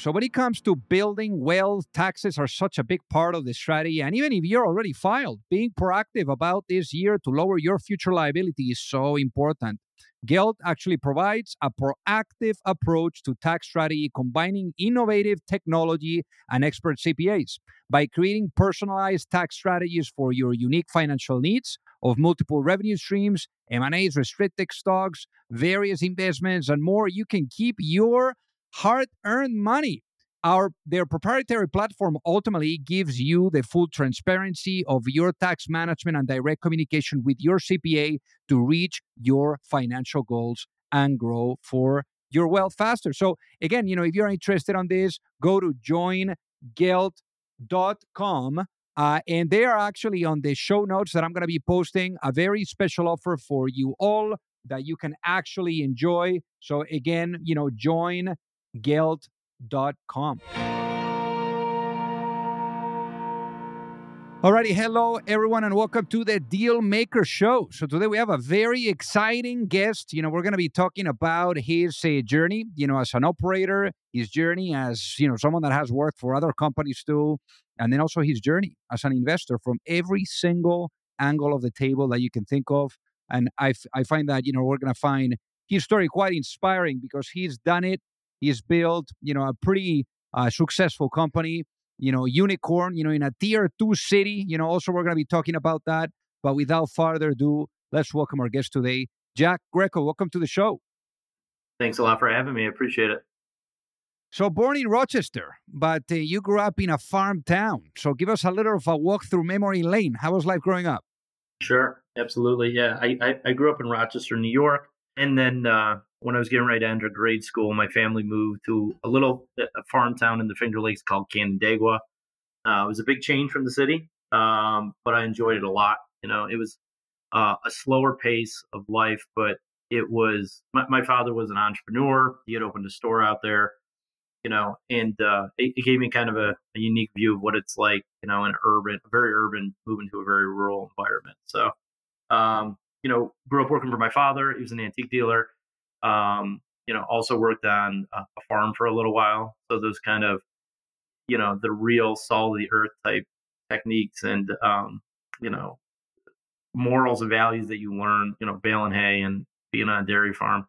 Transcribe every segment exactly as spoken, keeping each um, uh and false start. So when it comes to building wealth, taxes are such a big part of the strategy. And even if you're already filed, being proactive about this year to lower your future liability is so important. Gilt actually provides a proactive approach to tax strategy, combining innovative technology and expert C P As. By creating personalized tax strategies for your unique financial needs of multiple revenue streams, M and A's, restricted stocks, various investments, and more, you can keep your hard-earned money. Our their proprietary platform ultimately gives you the full transparency of your tax management and direct communication with your C P A to reach your financial goals and grow for your wealth faster. So again, you know, if you're interested on this, go to join gilt dot com. Uh, and they are actually on the show notes that I'm going to be posting a very special offer for you all that you can actually enjoy. So again, you know, join Gelt dot com. Alrighty, hello everyone, and welcome to the DealMaker Show. So today we have a very exciting guest. You know, we're going to be talking about his uh, journey, you know, as an operator, his journey as, you know, someone that has worked for other companies too, and then also his journey as an investor from every single angle of the table that you can think of. And I, f- I find that, you know, we're going to find his story quite inspiring because he's done it. He's built, you know, a pretty uh, successful company, you know, unicorn, you know, in a tier two city. You know, also we're going to be talking about that. But without further ado, let's welcome our guest today, Jack Greco. Welcome to the show. Thanks a lot for having me. I appreciate it. So born in Rochester, but uh, you grew up in a farm town. So give us a little of a walk through memory lane. How was life growing up? Sure. Absolutely. Yeah. I, I, I grew up in Rochester, New York. And then uh, when I was getting ready to enter grade school, my family moved to a little a farm town in the Finger Lakes called Canandaigua. Uh, it was a big change from the city, um, but I enjoyed it a lot. You know, it was uh, a slower pace of life, but it was, my, my father was an entrepreneur. He had opened a store out there, you know, and uh, it, it gave me kind of a, a unique view of what it's like, you know, an urban, very urban, moving to a very rural environment. So, um, you know, grew up working for my father. He was an antique dealer. Um, you know, also worked on a, a farm for a little while. So those kind of, you know, the real salt of the earth type techniques and, um, you know, morals and values that you learn, you know, baling hay and being on a dairy farm,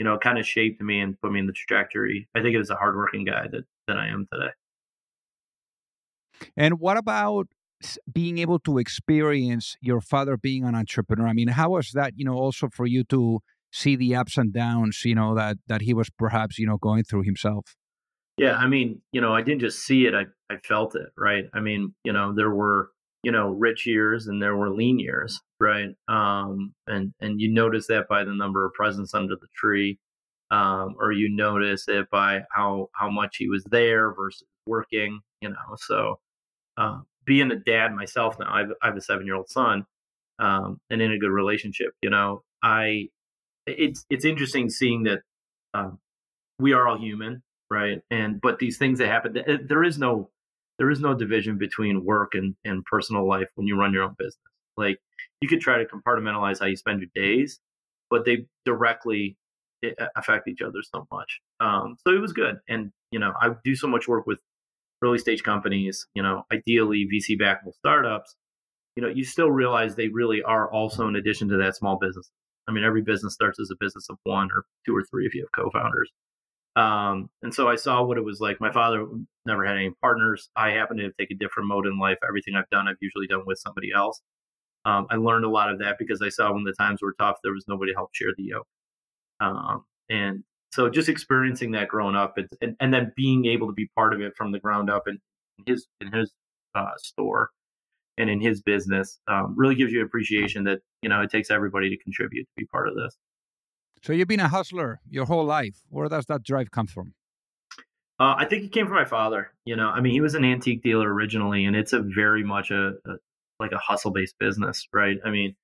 you know, kind of shaped me and put me in the trajectory. I think it was a hardworking guy that, that I am today. And what about being able to experience your father being an entrepreneur? I mean, how was that, you know, also for you to see the ups and downs, you know, that, that he was perhaps, you know, going through himself? Yeah. I mean, you know, I didn't just see it. I, I felt it. Right. I mean, you know, there were, you know, rich years and there were lean years. Right. Um, and, and you notice that by the number of presents under the tree, um, or you notice it by how, how much he was there versus working, you know, so, um, uh, being a dad myself now, I've, I have a seven-year-old son, um, and in a good relationship, you know, I, it's, it's interesting seeing that, um, we are all human, right? And, but these things that happen, there is no, there is no division between work and, and personal life when you run your own business. Like you could try to compartmentalize how you spend your days, but they directly affect each other so much. Um, so it was good. And, you know, I do so much work with early stage companies, you know, ideally V C backable startups, you know, you still realize they really are also in addition to that small business. I mean, every business starts as a business of one or two or three if you have co-founders. Um, and so I saw what it was like. My father never had any partners. I happen to take a different mode in life. Everything I've done, I've usually done with somebody else. Um, I learned a lot of that because I saw when the times were tough, there was nobody to help share the yoke. Um, and So just experiencing that growing up and, and, and then being able to be part of it from the ground up in, in his in his uh, store and in his business um, really gives you appreciation that, you know, it takes everybody to contribute to be part of this. So you've been a hustler your whole life. Where does that drive come from? Uh, I think it came from my father. You know, I mean, he was an antique dealer originally, and it's a very much a, a like a hustle based business. Right. I mean,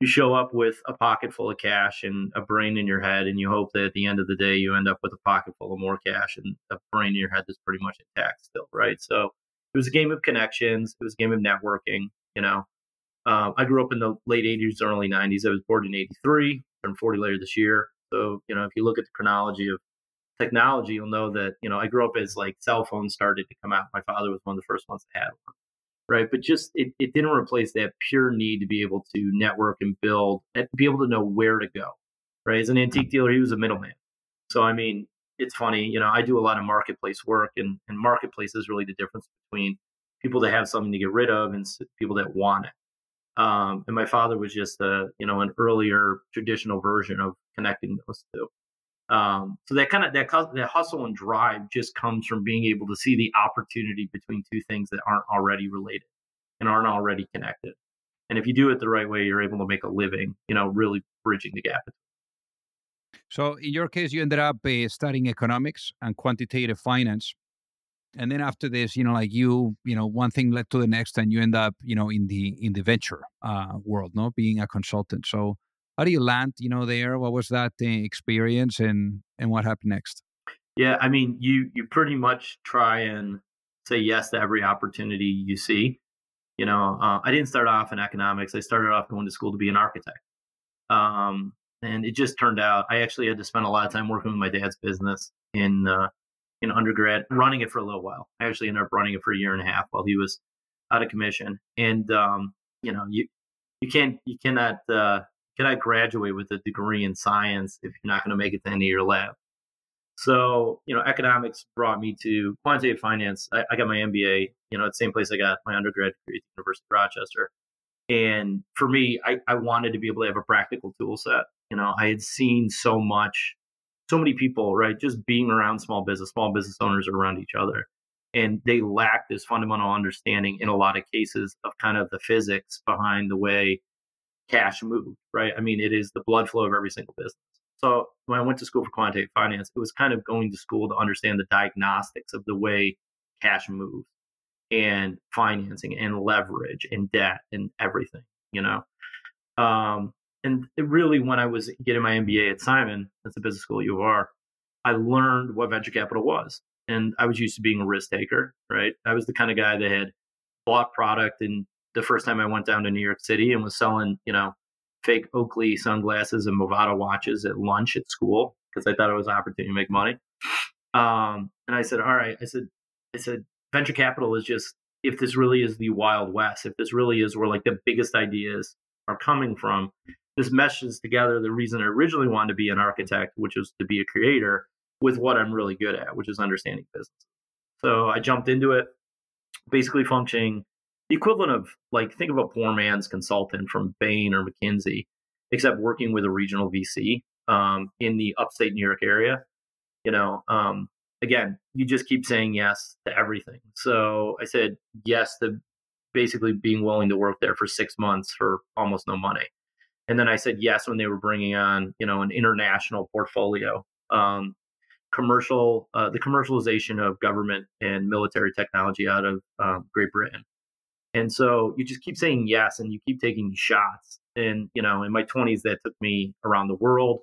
you show up with a pocket full of cash and a brain in your head, and you hope that at the end of the day, you end up with a pocket full of more cash and a brain in your head that's pretty much intact still, right? So it was a game of connections. It was a game of networking, you know. Uh, I grew up in the late eighties, early nineties. I was born in eighty-three, turned forty later this year. So, you know, if you look at the chronology of technology, you'll know that, you know, I grew up as like cell phones started to come out. My father was one of the first ones that had one, right? But just it, it didn't replace that pure need to be able to network and build and be able to know where to go, right? As an antique dealer, he was a middleman. So, I mean, it's funny, you know, I do a lot of marketplace work, and, and marketplace is really the difference between people that have something to get rid of and people that want it. Um, and my father was just a, you know, an earlier traditional version of connecting those two. Um, so that kind of that, that hustle and drive just comes from being able to see the opportunity between two things that aren't already related and aren't already connected. And if you do it the right way, you're able to make a living, you know, really bridging the gap. So in your case, you ended up uh, studying economics and quantitative finance. And then after this, you know, like you, you know, one thing led to the next, and you end up, you know, in the in the venture uh, world, no, being a consultant. So how do you land, you know, there? What was that uh, experience, and and what happened next? Yeah, I mean, you you pretty much try and say yes to every opportunity you see. You know, uh, I didn't start off in economics. I started off going to school to be an architect, um, and it just turned out I actually had to spend a lot of time working with my dad's business in. Uh, in undergrad, running it for a little while. I actually ended up running it for a year and a half while he was out of commission. And, um, you know, you, you can't, you cannot, uh, cannot graduate with a degree in science if you're not going to make it to any of your lab. So, you know, economics brought me to quantitative finance. I, I got my M B A, you know, at the same place I got my undergrad degree at the University of Rochester. And for me, I, I wanted to be able to have a practical tool set. You know, I had seen so much So many people, right, just being around small business, small business owners are around each other. And they lack this fundamental understanding in a lot of cases of kind of the physics behind the way cash moves, right? I mean, it is the blood flow of every single business. So when I went to school for quantitative finance, it was kind of going to school to understand the diagnostics of the way cash moves and financing and leverage and debt and everything, you know? Um, And really, when I was getting my M B A at Simon, that's the business school at U of R, I learned what venture capital was. And I was used to being a risk taker, right? I was the kind of guy that had bought product. And the first time I went down to New York City and was selling, you know, fake Oakley sunglasses and Movado watches at lunch at school because I thought it was an opportunity to make money. Um, and I said, all right, I said, I said, venture capital is just, if this really is the Wild West, if this really is where like the biggest ideas are coming from, this meshes together the reason I originally wanted to be an architect, which was to be a creator, with what I'm really good at, which is understanding business. So I jumped into it, basically functioning the equivalent of, like, think of a poor man's consultant from Bain or McKinsey, except working with a regional V C um, in the upstate New York area. You know, um, again, you just keep saying yes to everything. So I said yes to basically being willing to work there for six months for almost no money. And then I said yes when they were bringing on, you know, an international portfolio, um, commercial, uh, the commercialization of government and military technology out of um, Great Britain. And so you just keep saying yes, and you keep taking shots. And, you know, in my twenties, that took me around the world,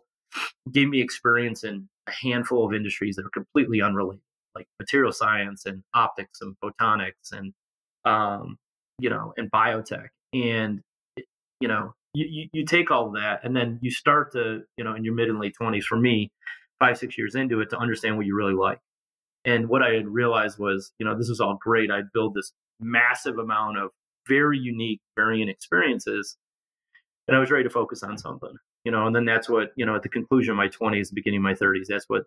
gave me experience in a handful of industries that are completely unrelated, like material science and optics and photonics and, um, you know, and biotech. And, you know, You, you you take all that, and then you start to, you know, in your mid and late twenties, for me, five, six years into it, to understand what you really like. And what I had realized was, you know, this is all great. I'd build this massive amount of very unique, varying experiences, and I was ready to focus on something, you know, and then that's what, you know, at the conclusion of my twenties, beginning of my thirties, that's what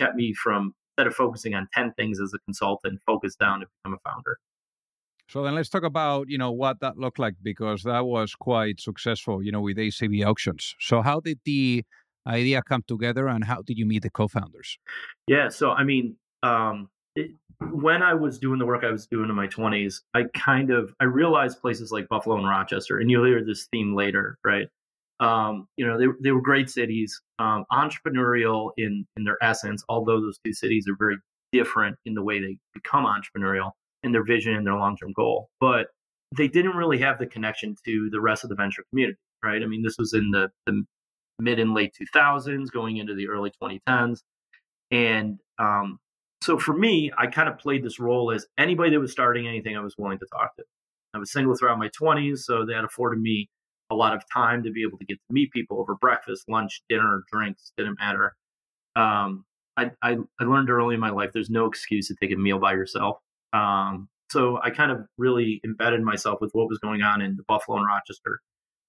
kept me from, instead of focusing on ten things as a consultant, focus down to become a founder. So then let's talk about, you know, what that looked like, because that was quite successful, you know, with A C B Auctions. So how did the idea come together, and how did you meet the co-founders? Yeah, so I mean, um, it, when I was doing the work I was doing in my twenties, I kind of, I realized places like Buffalo and Rochester, and you'll hear this theme later, right? Um, you know, they, they were great cities, um, entrepreneurial in, in their essence, although those two cities are very different in the way they become entrepreneurial, in their vision and their long-term goal. But they didn't really have the connection to the rest of the venture community, right? I mean, this was in the, the mid and late two thousands, going into the early twenty tens. And um, so for me, I kind of played this role as anybody that was starting anything, I was willing to talk to. I was single throughout my twenties, so that afforded me a lot of time to be able to get to meet people over breakfast, lunch, dinner, drinks, didn't matter. Um, I, I, I learned early in my life, there's no excuse to take a meal by yourself. Um, so I kind of really embedded myself with what was going on in the Buffalo and Rochester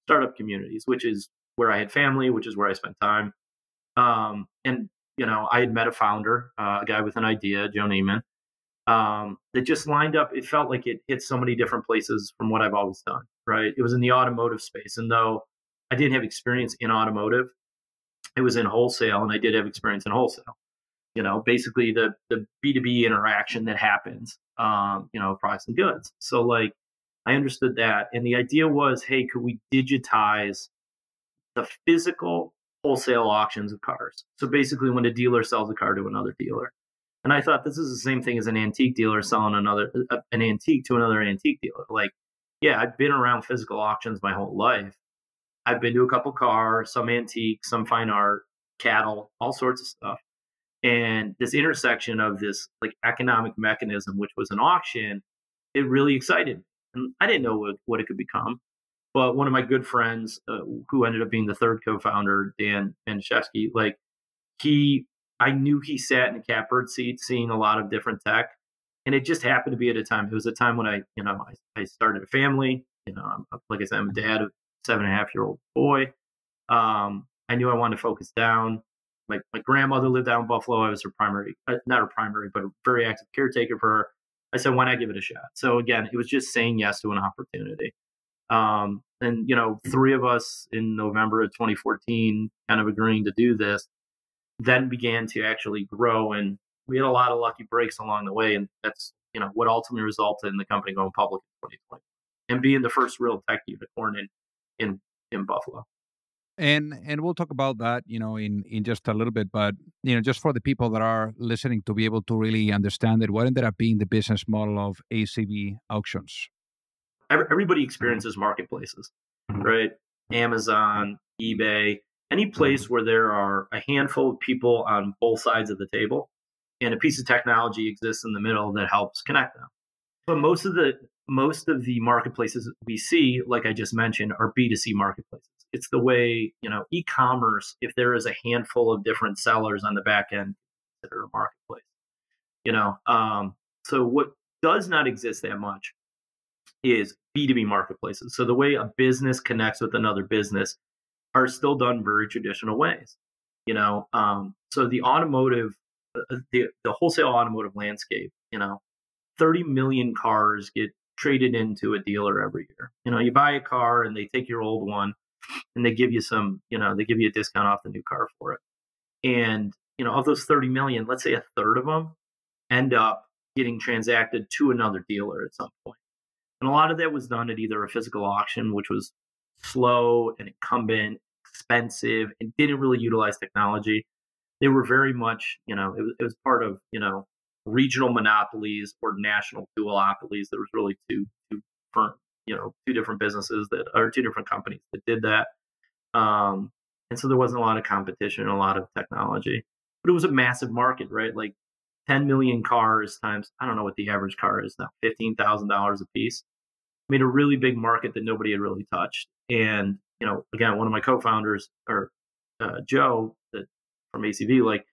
startup communities, which is where I had family, which is where I spent time. Um, and, you know, I had met a founder, uh, a guy with an idea, Joe Neiman, um, that just lined up. It felt like it hit so many different places from what I've always done, right? It was in the automotive space. And though I didn't have experience in automotive, it was in wholesale, and I did have experience in wholesale. You know, basically the the B to B interaction that happens, um, you know, products and goods. So like, I understood that. And the idea was, hey, could we digitize the physical wholesale auctions of cars? So basically when a dealer sells a car to another dealer. And I thought this is the same thing as an antique dealer selling another an antique to another antique dealer. Like, yeah, I've been around physical auctions my whole life. I've been to a couple cars, some antique, some fine art, cattle, all sorts of stuff. And this intersection of this like economic mechanism, which was an auction, it really excited me. And I didn't know what, what it could become. But one of my good friends, uh, who ended up being the third co-founder, Dan Beneschewski, like he, I knew he sat in a catbird seat seeing a lot of different tech. And it just happened to be at a time, it was a time when I, you know, I, I started a family. You know, I'm, like I said, I'm a dad of a seven and a half year old boy. Um, I knew I wanted to focus down. My my grandmother lived out in Buffalo. I was her primary, not her primary, but a very active caretaker for her. I said, why not give it a shot? So again, it was just saying yes to an opportunity. Um, and, you know, three of us in November of twenty fourteen kind of agreeing to do this, then began to actually grow. And we had a lot of lucky breaks along the way. And that's, you know, what ultimately resulted in the company going public in twenty twenty and being the first real tech unicorn in in, in Buffalo. And and we'll talk about that, you know, in, in just a little bit. But, you know, just for the people that are listening to be able to really understand it, what ended up being the business model of A C V Auctions? Everybody experiences marketplaces, right? Amazon, eBay, any place where there are a handful of people on both sides of the table and a piece of technology exists in the middle that helps connect them. But most of the most of the marketplaces we see, like I just mentioned, are B to C marketplaces. It's the way, you know, e-commerce, if there is a handful of different sellers on the back end, that are a marketplace, you know. Um, so what does not exist that much is B to B marketplaces. So the way a business connects with another business are still done very traditional ways, you know. Um, so the automotive, uh, the, the wholesale automotive landscape, you know, thirty million cars get traded into a dealer every year. You know, you buy a car and they take your old one, and they give you some, you know, they give you a discount off the new car for it. And, you know, of those thirty million, let's say a third of them end up getting transacted to another dealer at some point. And a lot of that was done at either a physical auction, which was slow and incumbent, expensive, and didn't really utilize technology. They were very much, you know, it was, it was part of, you know, regional monopolies or national duopolies. There was really two, two firms. You know, two different businesses that are two different companies that did that. Um, and so there wasn't a lot of competition, a lot of technology, but it was a massive market, right? Like ten million cars times, I don't know what the average car is now, fifteen thousand dollars a piece, made a really big market that nobody had really touched. And, you know, again, one of my co-founders or uh, Joe that, from A C V, like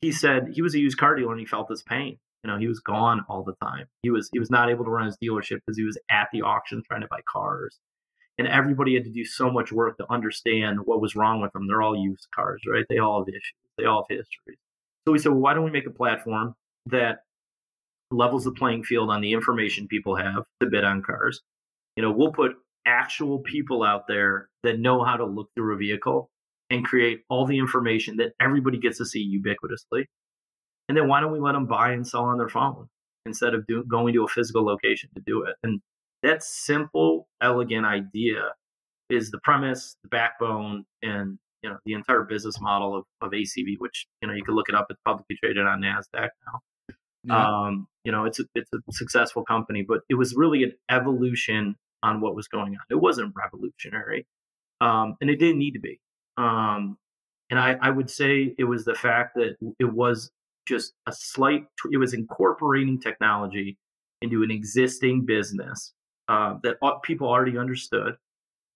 he said, he was a used car dealer and he felt this pain. You know, he was gone all the time. He was he was not able to run his dealership because he was at the auction trying to buy cars. And everybody had to do so much work to understand what was wrong with them. They're all used cars, right? They all have issues. They all have histories. So we said, well, why don't we make a platform that levels the playing field on the information people have to bid on cars? You know, we'll put actual people out there that know how to look through a vehicle and create all the information that everybody gets to see ubiquitously. And then why don't we let them buy and sell on their phone instead of do, going to a physical location to do it? And that simple, elegant idea is the premise, the backbone, and you know the entire business model of, of A C V, which you know you can look it up. It's publicly traded on NASDAQ now. Yeah. Um, you know, it's a, it's a successful company, but it was really an evolution on what was going on. It wasn't revolutionary, um, and it didn't need to be. Um, and I, I would say it was the fact that it was just a slight, it was incorporating technology into an existing business uh, that people already understood.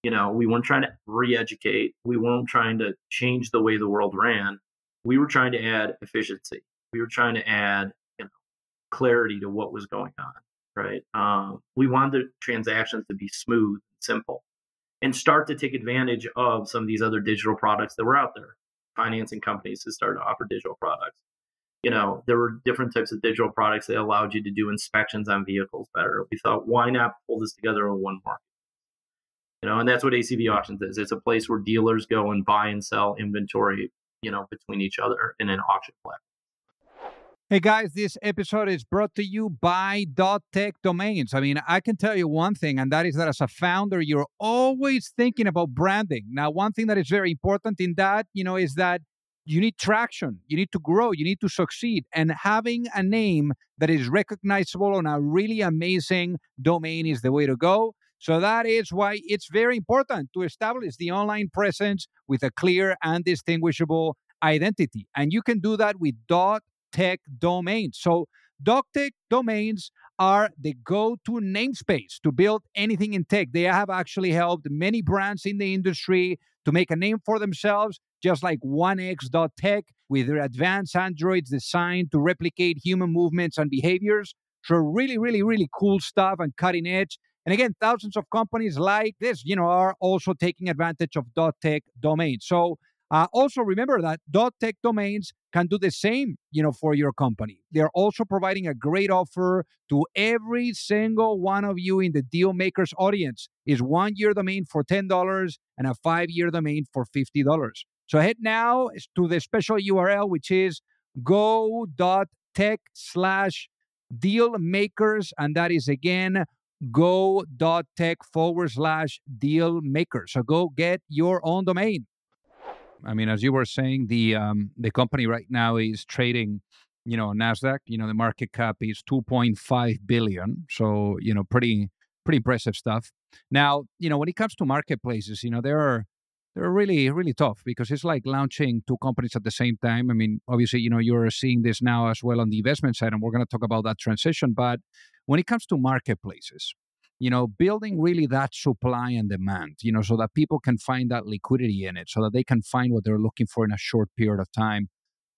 You know, we weren't trying to re-educate. We weren't trying to change the way the world ran. We were trying to add efficiency. We were trying to add, you know, clarity to what was going on, right? Um, we wanted transactions to be smooth, simple, and start to take advantage of some of these other digital products that were out there. Financing companies that started to offer digital products. You know, there were different types of digital products that allowed you to do inspections on vehicles better. We thought, why not pull this together in one market? You know, and that's what A C V Auctions is. It's a place where dealers go and buy and sell inventory, you know, between each other in an auction platform. Hey guys, this episode is brought to you by .tech domains. I mean, I can tell you one thing, and that is that as a founder, you're always thinking about branding. Now, one thing that is very important in that, you know, is that you need traction, you need to grow, you need to succeed. And having a name that is recognizable on a really amazing domain is the way to go. So that is why it's very important to establish the online presence with a clear and distinguishable identity. And you can do that with .tech domains. So .tech domains are the go-to namespace to build anything in tech. They have actually helped many brands in the industry to make a name for themselves, just like one x dot tech with their advanced androids designed to replicate human movements and behaviors. So really, really, really cool stuff and cutting edge. And again, thousands of companies like this, you know, are also taking advantage of .tech domains. So uh, also remember that .tech domains can do the same, you know, for your company. They're also providing a great offer to every single one of you in the DealMakers audience. Is one-year domain for ten dollars and a five-year domain for fifty dollars. So head now to the special U R L, which is go.tech slash DealMakers. And that is, again, go.tech forward slash deal maker. So go get your own domain. I mean, as you were saying, the um, the company right now is trading, you know, NASDAQ. You know, the market cap is two point five billion. So, you know, pretty pretty impressive stuff. Now, you know, when it comes to marketplaces, you know, there are They're really, really tough because it's like launching two companies at the same time. I mean, obviously, you know, you're seeing this now as well on the investment side, and we're going to talk about that transition. But when it comes to marketplaces, you know, building really that supply and demand, you know, so that people can find that liquidity in it, so that they can find what they're looking for in a short period of time.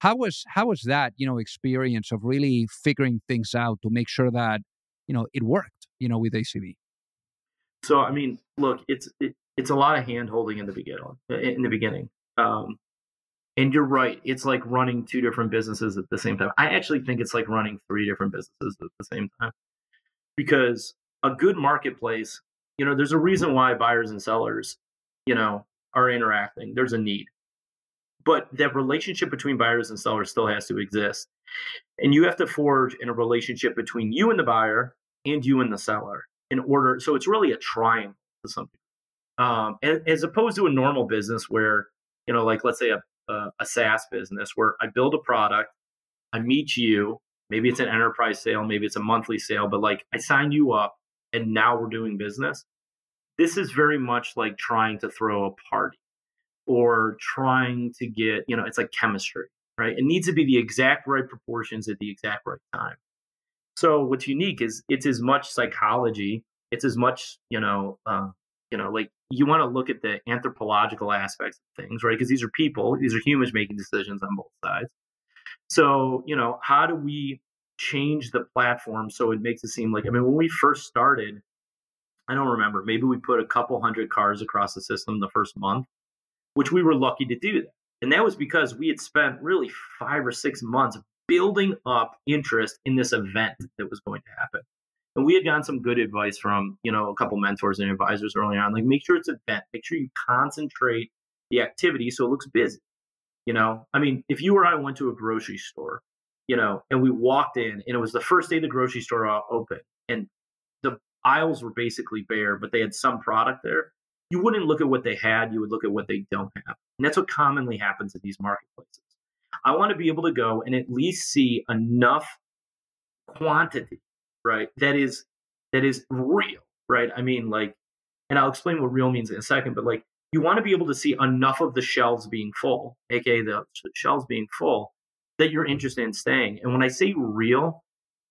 How was how was that, you know, experience of really figuring things out to make sure that, you know, it worked, you know, with A C V? So, I mean, look, it's... It- It's a lot of hand-holding in the beginning. In the beginning, um, and you're right. It's like running two different businesses at the same time. I actually think it's like running three different businesses at the same time, because a good marketplace, you know, there's a reason why buyers and sellers, you know, are interacting. There's a need, but that relationship between buyers and sellers still has to exist, and you have to forge in a relationship between you and the buyer and you and the seller in order. So it's really a triangle to something. Um, as opposed to a normal business where, you know, like let's say a, a, a SaaS business where I build a product, I meet you, maybe it's an enterprise sale, maybe it's a monthly sale, but like I sign you up and now we're doing business. This is very much like trying to throw a party or trying to get, you know, it's like chemistry, right? It needs to be the exact right proportions at the exact right time. So what's unique is it's as much psychology, it's as much, you know, uh, you know, like you want to look at the anthropological aspects of things, right? Because these are people, these are humans making decisions on both sides. So, you know, how do we change the platform so it makes it seem like, I mean, when we first started, I don't remember, maybe we put a couple hundred cars across the system the first month, which we were lucky to do that. And that was because we had spent really five or six months building up interest in this event that was going to happen. And we had gotten some good advice from, you know, a couple mentors and advisors early on, like make sure it's an event, make sure you concentrate the activity so it looks busy. You know, I mean, if you or I went to a grocery store, you know, and we walked in and it was the first day the grocery store opened and the aisles were basically bare, but they had some product there, you wouldn't look at what they had, you would look at what they don't have. And that's what commonly happens at these marketplaces. I want to be able to go and at least see enough quantity, right? That is that is real, right? I mean, like, and I'll explain what real means in a second, but like, you want to be able to see enough of the shelves being full, aka the shelves being full, that you're interested in staying. And when I say real,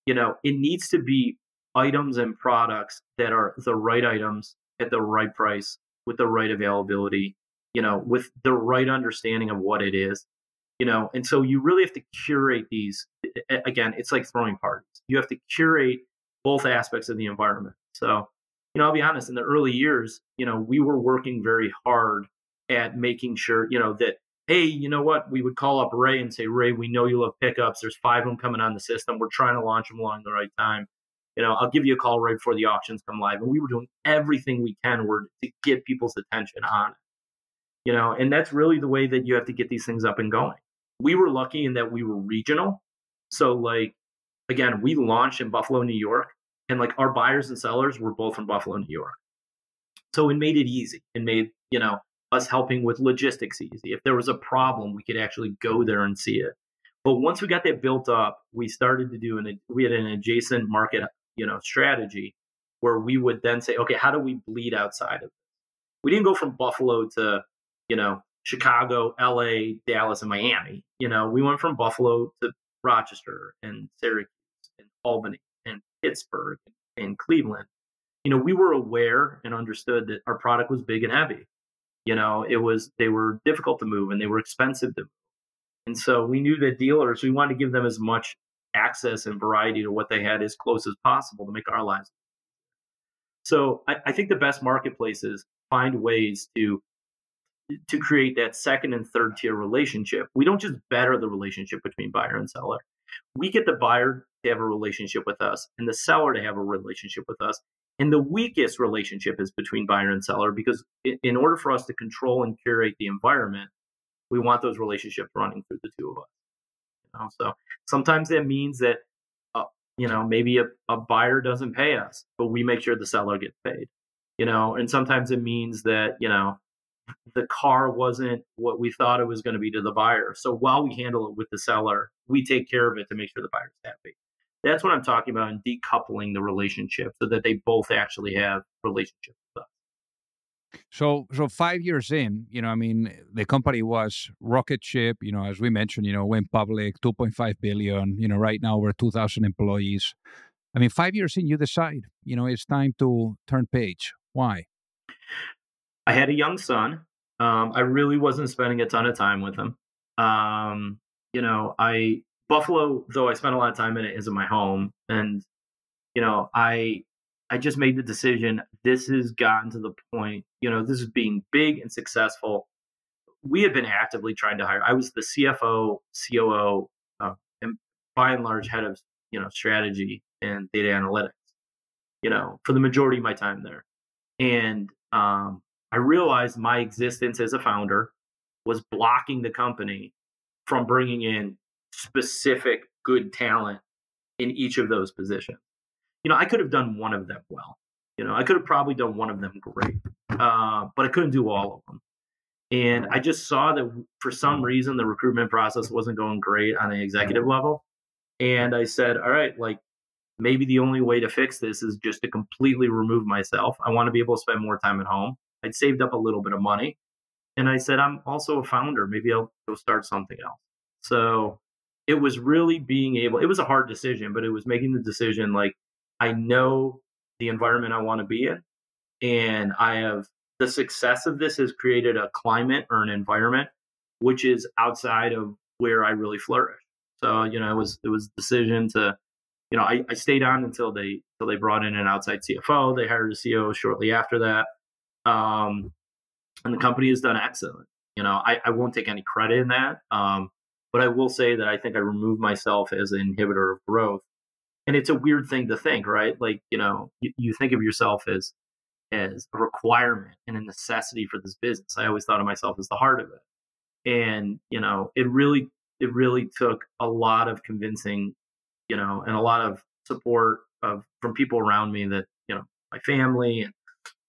you know, it needs to be items and products that are the right items at the right price with the right availability, you know, with the right understanding of what it is, you know. And so you really have to curate these. Again, it's like throwing parties. You have to curate both aspects of the environment. So, you know, I'll be honest, in the early years, you know, we were working very hard at making sure, you know, that, hey, you know what, we would call up Ray and say, Ray, we know you love pickups. There's five of them coming on the system. We're trying to launch them along the right time. You know, I'll give you a call right before the auctions come live. And we were doing everything we can were to get people's attention on it. You know, and that's really the way that you have to get these things up and going. We were lucky in that we were regional. So, like, again, we launched in Buffalo, New York, and like our buyers and sellers were both from Buffalo, New York. So it made it easy. It made, you know, us helping with logistics easy. If there was a problem, we could actually go there and see it. But once we got that built up, we started to do an, we had an adjacent market, you know, strategy where we would then say, okay, how do we bleed outside of this? We didn't go from Buffalo to, you know, Chicago, L A, Dallas, and Miami. You know, we went from Buffalo to Rochester and Syracuse and Albany and Pittsburgh and Cleveland. You know, we were aware and understood that our product was big and heavy. You know, it was, they were difficult to move and they were expensive to move. And so we knew that dealers, we wanted to give them as much access and variety to what they had as close as possible to make our lives. So I, I think the best marketplaces find ways to to create that second and third tier relationship. We don't just better the relationship between buyer and seller. We get the buyer to have a relationship with us and the seller to have a relationship with us. And the weakest relationship is between buyer and seller, because in order for us to control and curate the environment, we want those relationships running through the two of us. You know? So sometimes that means that, uh, you know, maybe a, a buyer doesn't pay us, but we make sure the seller gets paid, you know, and sometimes it means that, you know, the car wasn't what we thought it was going to be to the buyer. So while we handle it with the seller, we take care of it to make sure the buyer's happy. That's what I'm talking about in decoupling the relationship so that they both actually have relationships with us. So, so five years in, you know, I mean, the company was rocket ship, you know, as we mentioned, you know, went public, two point five billion, you know, right now we're two thousand employees. I mean, five years in, you decide, you know, it's time to turn page. Why? I had a young son. Um, I really wasn't spending a ton of time with him. Um, you know, I, Buffalo, though I spent a lot of time in it, isn't my home. And, you know, I, I just made the decision, this has gotten to the point, you know, this is being big and successful. We had been actively trying to hire. I was the C F O, C O O, uh, and by and large head of, you know, strategy and data analytics, you know, for the majority of my time there. And um, I realized my existence as a founder was blocking the company from bringing in specific good talent in each of those positions. You know, I could have done one of them well. You know, I could have probably done one of them great, uh, but I couldn't do all of them. And I just saw that for some reason, the recruitment process wasn't going great on an executive level. And I said, all right, like maybe the only way to fix this is just to completely remove myself. I want to be able to spend more time at home. I'd saved up a little bit of money. And I said, I'm also a founder. Maybe I'll go start something else. So it was really being able, it was a hard decision, but it was making the decision like, I know the environment I want to be in, and I have the success of this has created a climate or an environment which is outside of where I really flourish. So, you know, it was it was a decision to, you know, I, I stayed on until they until they brought in an outside C F O. They hired a C O O shortly after that, um, and the company has done excellent. You know, I, I won't take any credit in that, um, but I will say that I think I removed myself as an inhibitor of growth. And it's a weird thing to think, right? Like, you know, you, you think of yourself as as a requirement and a necessity for this business. I always thought of myself as the heart of it. And, you know, it really, it really took a lot of convincing, you know, and a lot of support of from people around me that, you know, my family and,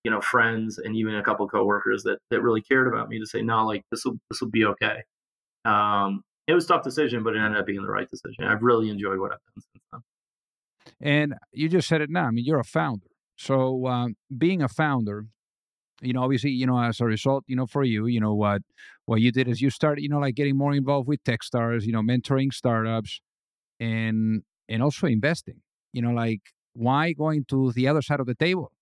you know, friends and even a couple of coworkers that that really cared about me to say, no, like this will this will be okay. Um, it was a tough decision, but it ended up being the right decision. I've really enjoyed what I've done since then. And you just said it now. I mean, you're a founder. So um, being a founder, you know, obviously, you know, as a result, you know, for you, you know, what what you did is you started, you know, like getting more involved with Tech Stars, you know, mentoring startups and and also investing, you know, like why going to the other side of the table?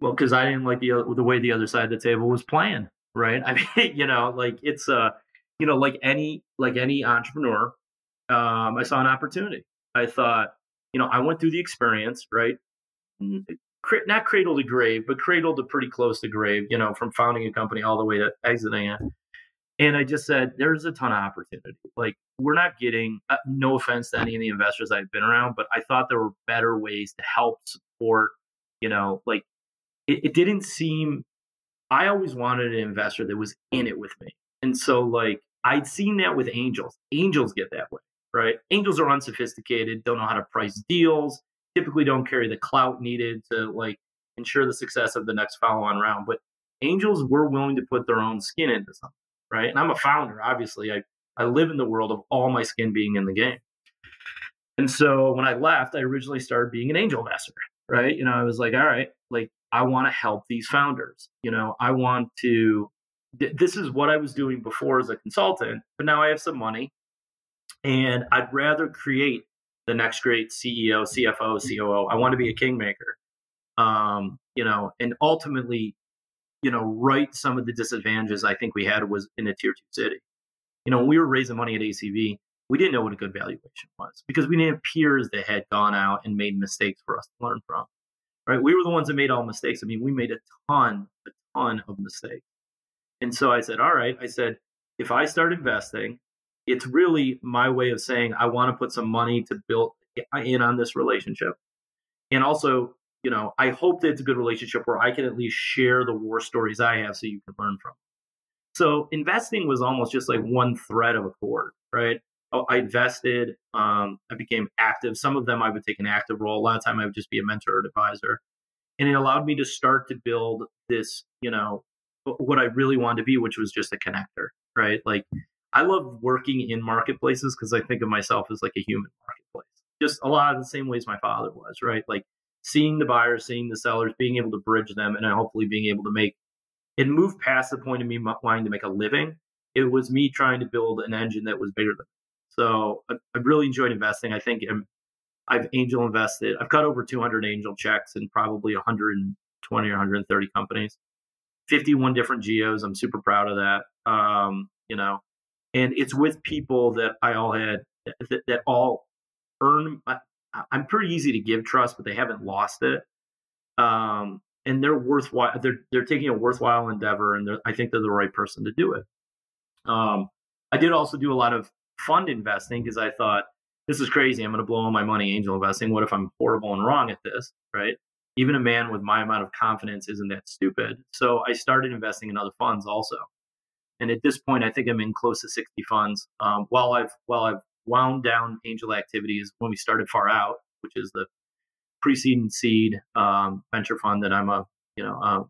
Well, because I didn't like the the way the other side of the table was playing, right? I mean, you know, like it's, uh, you know, like any like any entrepreneur, um, I saw an opportunity. I thought, you know, I went through the experience, right? Not cradle to grave, but cradle to pretty close to grave, you know, from founding a company all the way to exiting it. And I just said, there's a ton of opportunity. Like, we're not getting, uh, no offense to any of the investors I've been around, but I thought there were better ways to help support, you know, like it, it didn't seem, I always wanted an investor that was in it with me. And so like, I'd seen that with angels. Angels get that way, right? Angels are unsophisticated, don't know how to price deals, typically don't carry the clout needed to like ensure the success of the next follow-on round. But angels were willing to put their own skin into something, right? And I'm a founder, obviously. I, I live in the world of all my skin being in the game. And so when I left, I originally started being an angel investor, right? You know, I was like, all right, like I want to help these founders. You know, I want to, th- this is what I was doing before as a consultant, but now I have some money and I'd rather create the next great C E O, C F O, C O O. I want to be a kingmaker, um, you know, and ultimately, you know, right some of the disadvantages I think we had was in a tier two city. You know, when we were raising money at A C V, we didn't know what a good valuation was because we didn't have peers that had gone out and made mistakes for us to learn from, right? We were the ones that made all mistakes. I mean, we made a ton, a ton of mistakes. And so I said, all right, I said, if I start investing, it's really my way of saying I want to put some money to build in on this relationship. And also, you know, I hope that it's a good relationship where I can at least share the war stories I have so you can learn from. So investing was almost just like one thread of a cord, right? I invested, um, I became active. Some of them I would take an active role. A lot of time I would just be a mentor or advisor. And it allowed me to start to build this, you know, what I really wanted to be, which was just a connector, right? Like, I love working in marketplaces because I think of myself as like a human marketplace, just a lot of the same ways my father was, right? Like seeing the buyers, seeing the sellers, being able to bridge them, and hopefully being able to make it move past the point of me wanting to make a living. It was me trying to build an engine that was bigger than me. So I, I really enjoyed investing. I think I'm, I've angel invested. I've cut over two hundred angel checks in probably one hundred twenty or one hundred thirty companies, fifty-one different geos. I'm super proud of that. Um, you know. And it's with people that I all had, that, that all earn, I, I'm pretty easy to give trust, but they haven't lost it. Um, and they're worthwhile. They're they're taking a worthwhile endeavor, and I think they're the right person to do it. Um, I did also do a lot of fund investing because I thought, this is crazy. I'm going to blow all my money angel investing. What if I'm horrible and wrong at this, right? Even a man with my amount of confidence isn't that stupid. So I started investing in other funds also. And at this point, I think I'm in close to sixty funds. Um, while I've while I've wound down angel activities, when we started Far Out, which is the pre-seed and seed um, venture fund that I'm a you know a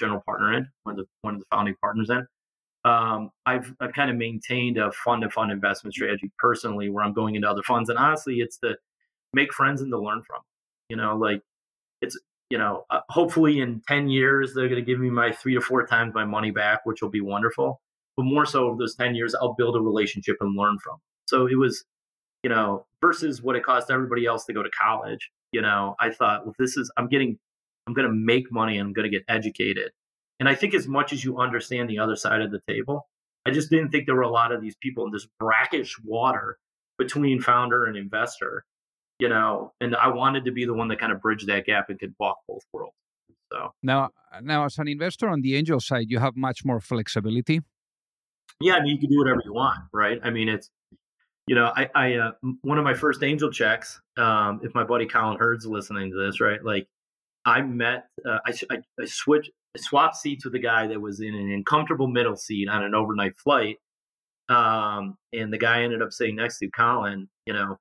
general partner in, one of the one of the founding partners in, um, I've I've kind of maintained a fund-to-fund investment strategy personally, where I'm going into other funds. And honestly, it's to make friends and to learn from. You know, like it's. You know, uh, hopefully in ten years, they're going to give me my three to four times my money back, which will be wonderful. But more so over those ten years, I'll build a relationship and learn from. So it was, you know, versus what it cost everybody else to go to college. You know, I thought, well, this is I'm getting I'm going to make money and I'm going to get educated. And I think as much as you understand the other side of the table, I just didn't think there were a lot of these people in this brackish water between founder and investor. You know, and I wanted to be the one that kind of bridged that gap and could walk both worlds. So now, now as an investor on the angel side, you have much more flexibility. Yeah, I mean, you can do whatever you want, right? I mean, it's, you know, I, I uh, one of my first angel checks, um, if my buddy Colin Hurd's listening to this, right? Like, I met, uh, I, I, I switched, I swapped seats with a guy that was in an uncomfortable middle seat on an overnight flight, um, and the guy ended up sitting next to Colin, you know.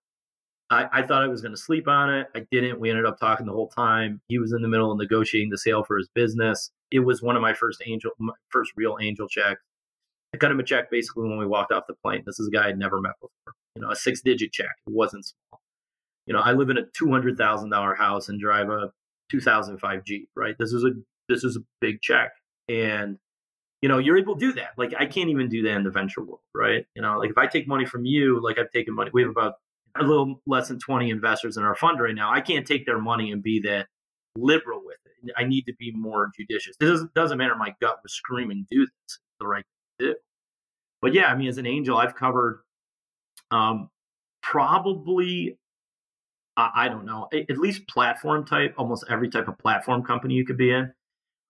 I, I thought I was going to sleep on it. I didn't. We ended up talking the whole time. He was in the middle of negotiating the sale for his business. It was one of my first angel, my first real angel checks. I cut him a check basically when we walked off the plane. This is a guy I'd never met before. You know, a six-digit check. It wasn't small. you know, I live in a two hundred thousand dollars house and drive a two thousand five Jeep, right? This is a, this is a big check. And, you know, you're able to do that. Like, I can't even do that in the venture world, right? You know, like if I take money from you, like I've taken money, we have about a little less than twenty investors in our fund right now. I can't take their money and be that liberal with it. I need to be more judicious. It doesn't, doesn't matter. My gut was screaming, do this. It's the right thing to do. But yeah, I mean, as an angel, I've covered um, probably, uh, I don't know, at least platform type, almost every type of platform company you could be in.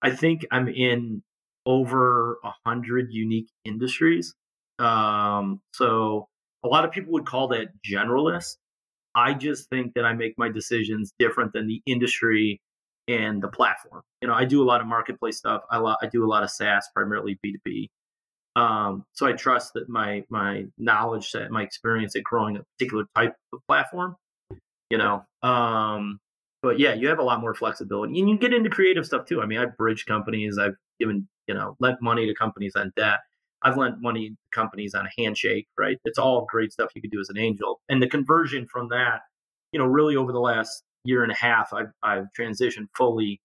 I think I'm in over one hundred unique industries. Um, so a lot of people would call that generalist. I just think that I make my decisions different than the industry and the platform. You know, I do a lot of marketplace stuff. I, lo- I do a lot of SaaS, primarily B two B. Um, so I trust that my my knowledge set, my experience at growing a particular type of platform, you know. Um, but yeah, you have a lot more flexibility, and you get into creative stuff too. I mean, I've bridged companies. I've given, you know, lent money to companies on debt. I've lent money to companies on a handshake, right? It's all great stuff you could do as an angel. And the conversion from that, you know, really over the last year and a half, I've, I've transitioned fully,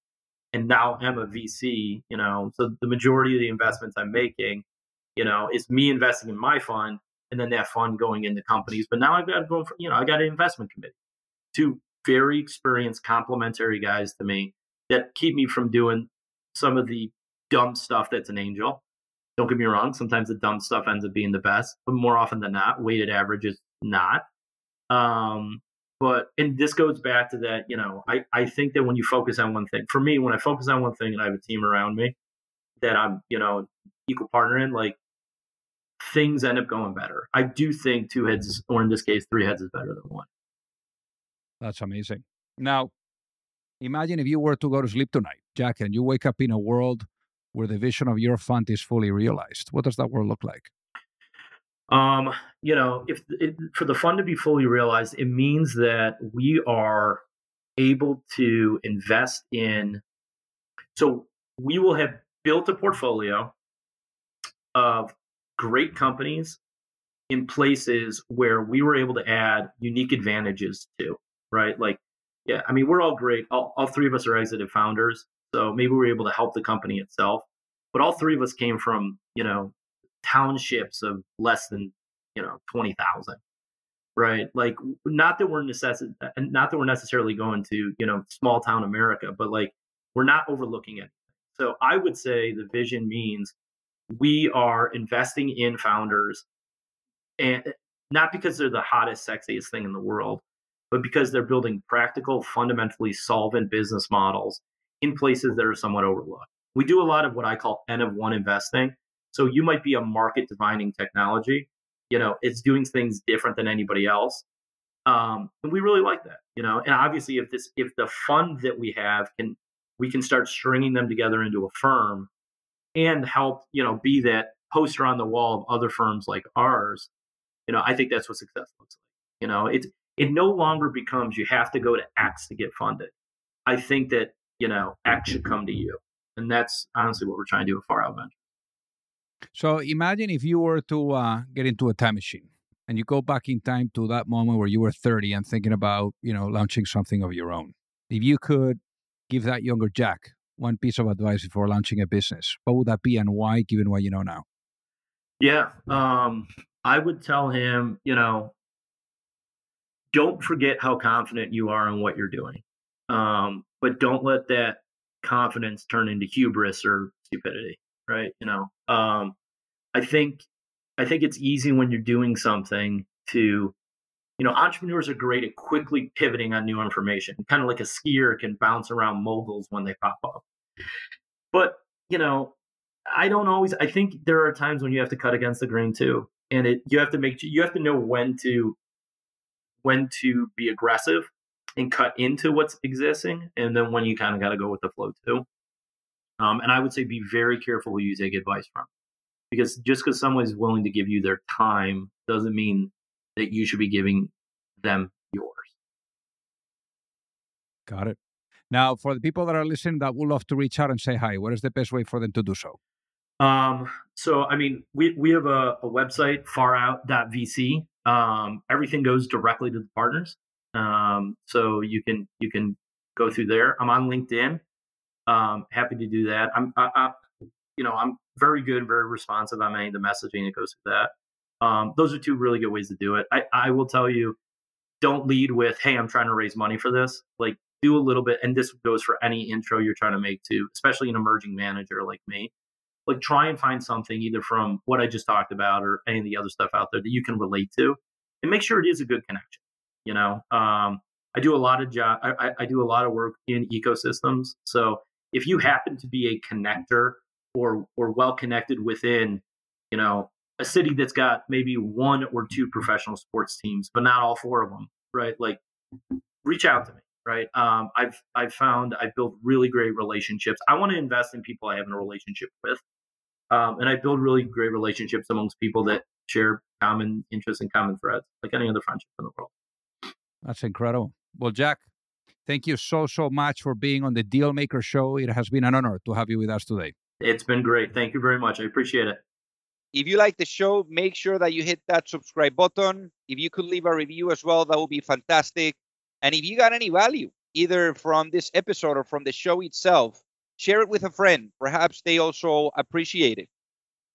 and now I'm a V C, you know, so the majority of the investments I'm making, you know, it's me investing in my fund and then that fund going into companies. But now I've got to go for, you know, I got an investment committee, two very experienced complementary guys to me that keep me from doing some of the dumb stuff that's an angel. Don't get me wrong. Sometimes the dumb stuff ends up being the best, but more often than not, weighted average is not. Um, but, and this goes back to that, you know, I, I think that when you focus on one thing, for me, when I focus on one thing and I have a team around me that I'm, you know, equal partner in, like things end up going better. I do think two heads, or in this case, three heads is better than one. That's amazing. Now, imagine if you were to go to sleep tonight, Jack, and you wake up in a world where the vision of your fund is fully realized. What does that world look like? Um, you know, if it, for the fund to be fully realized, it means that we are able to invest in. So we will have built a portfolio of great companies in places where we were able to add unique advantages to, right? Like, yeah, I mean, we're all great. All, all three of us are exited founders. So maybe we were able to help the company itself, but all three of us came from, you know, townships of less than, you know, twenty thousand, right? Like, not that we're necess- not that we're necessarily going to, you know, small town America, but like, we're not overlooking it. So I would say the vision means we are investing in founders, and not because they're the hottest, sexiest thing in the world, but because they're building practical, fundamentally solvent business models in places that are somewhat overlooked. We do a lot of what I call N of one investing. So you might be a market defining technology. You know, it's doing things different than anybody else. Um, and we really like that, you know, and obviously if this, if the fund that we have can, we can start stringing them together into a firm and help, you know, be that poster on the wall of other firms like ours. You know, I think that's what success looks like. You know, it, it no longer becomes you have to go to X to get funded. I think that, you know, act should come to you. And that's honestly what we're trying to do at Far Out Ventures. So imagine if you were to uh, get into a time machine and you go back in time to that moment where you were thirty and thinking about, you know, launching something of your own. If you could give that younger Jack one piece of advice before launching a business, what would that be and why, given what you know now? Yeah. Um, I would tell him, you know, don't forget how confident you are in what you're doing. Um, but don't let that confidence turn into hubris or stupidity, right? You know, um, I think, I think it's easy when you're doing something to, you know, entrepreneurs are great at quickly pivoting on new information, kind of like a skier can bounce around moguls when they pop up. But, you know, I don't always, I think there are times when you have to cut against the grain too. And it, you have to make, you have to know when to, when to be aggressive and cut into what's existing, and then when you kind of got to go with the flow too. Um, and I would say be very careful who you take advice from, because just because someone's willing to give you their time doesn't mean that you should be giving them yours. Got it. Now, for the people that are listening that would love to reach out and say hi, what is the best way for them to do so? Um, so, I mean, we, we have a, a website, farout dot v c. Um, everything goes directly to the partners. Um, so you can you can go through there. I'm on LinkedIn. Um, happy to do that. I'm, I, I, you know, I'm very good, very responsive on any of the messaging that goes with that. Um, those are two really good ways to do it. I, I will tell you, don't lead with, hey, I'm trying to raise money for this. Like, do a little bit. And this goes for any intro you're trying to make to, especially an emerging manager like me. Like, try and find something either from what I just talked about or any of the other stuff out there that you can relate to, and make sure it is a good connection. You know, um, I do a lot of job. I, I do a lot of work in ecosystems. So if you happen to be a connector or or well connected within, you know, a city that's got maybe one or two professional sports teams, but not all four of them, right? Like, reach out to me, right? Um, I've I've found I've built really great relationships. I want to invest in people I have a relationship with, um, and I build really great relationships amongst people that share common interests and common threads, like any other friendship in the world. That's incredible. Well, Jack, thank you so so much for being on the DealMaker Show. It has been an honor to have you with us today. It's been great. Thank you very much. I appreciate it. If you like the show, make sure that you hit that subscribe button. If you could leave a review as well, that would be fantastic. And if you got any value, either from this episode or from the show itself, share it with a friend. Perhaps they also appreciate it.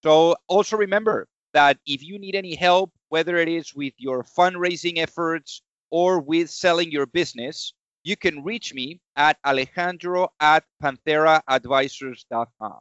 So also remember that if you need any help, whether it is with your fundraising efforts or with selling your business, you can reach me at Alejandro at Panthera Advisors dot com.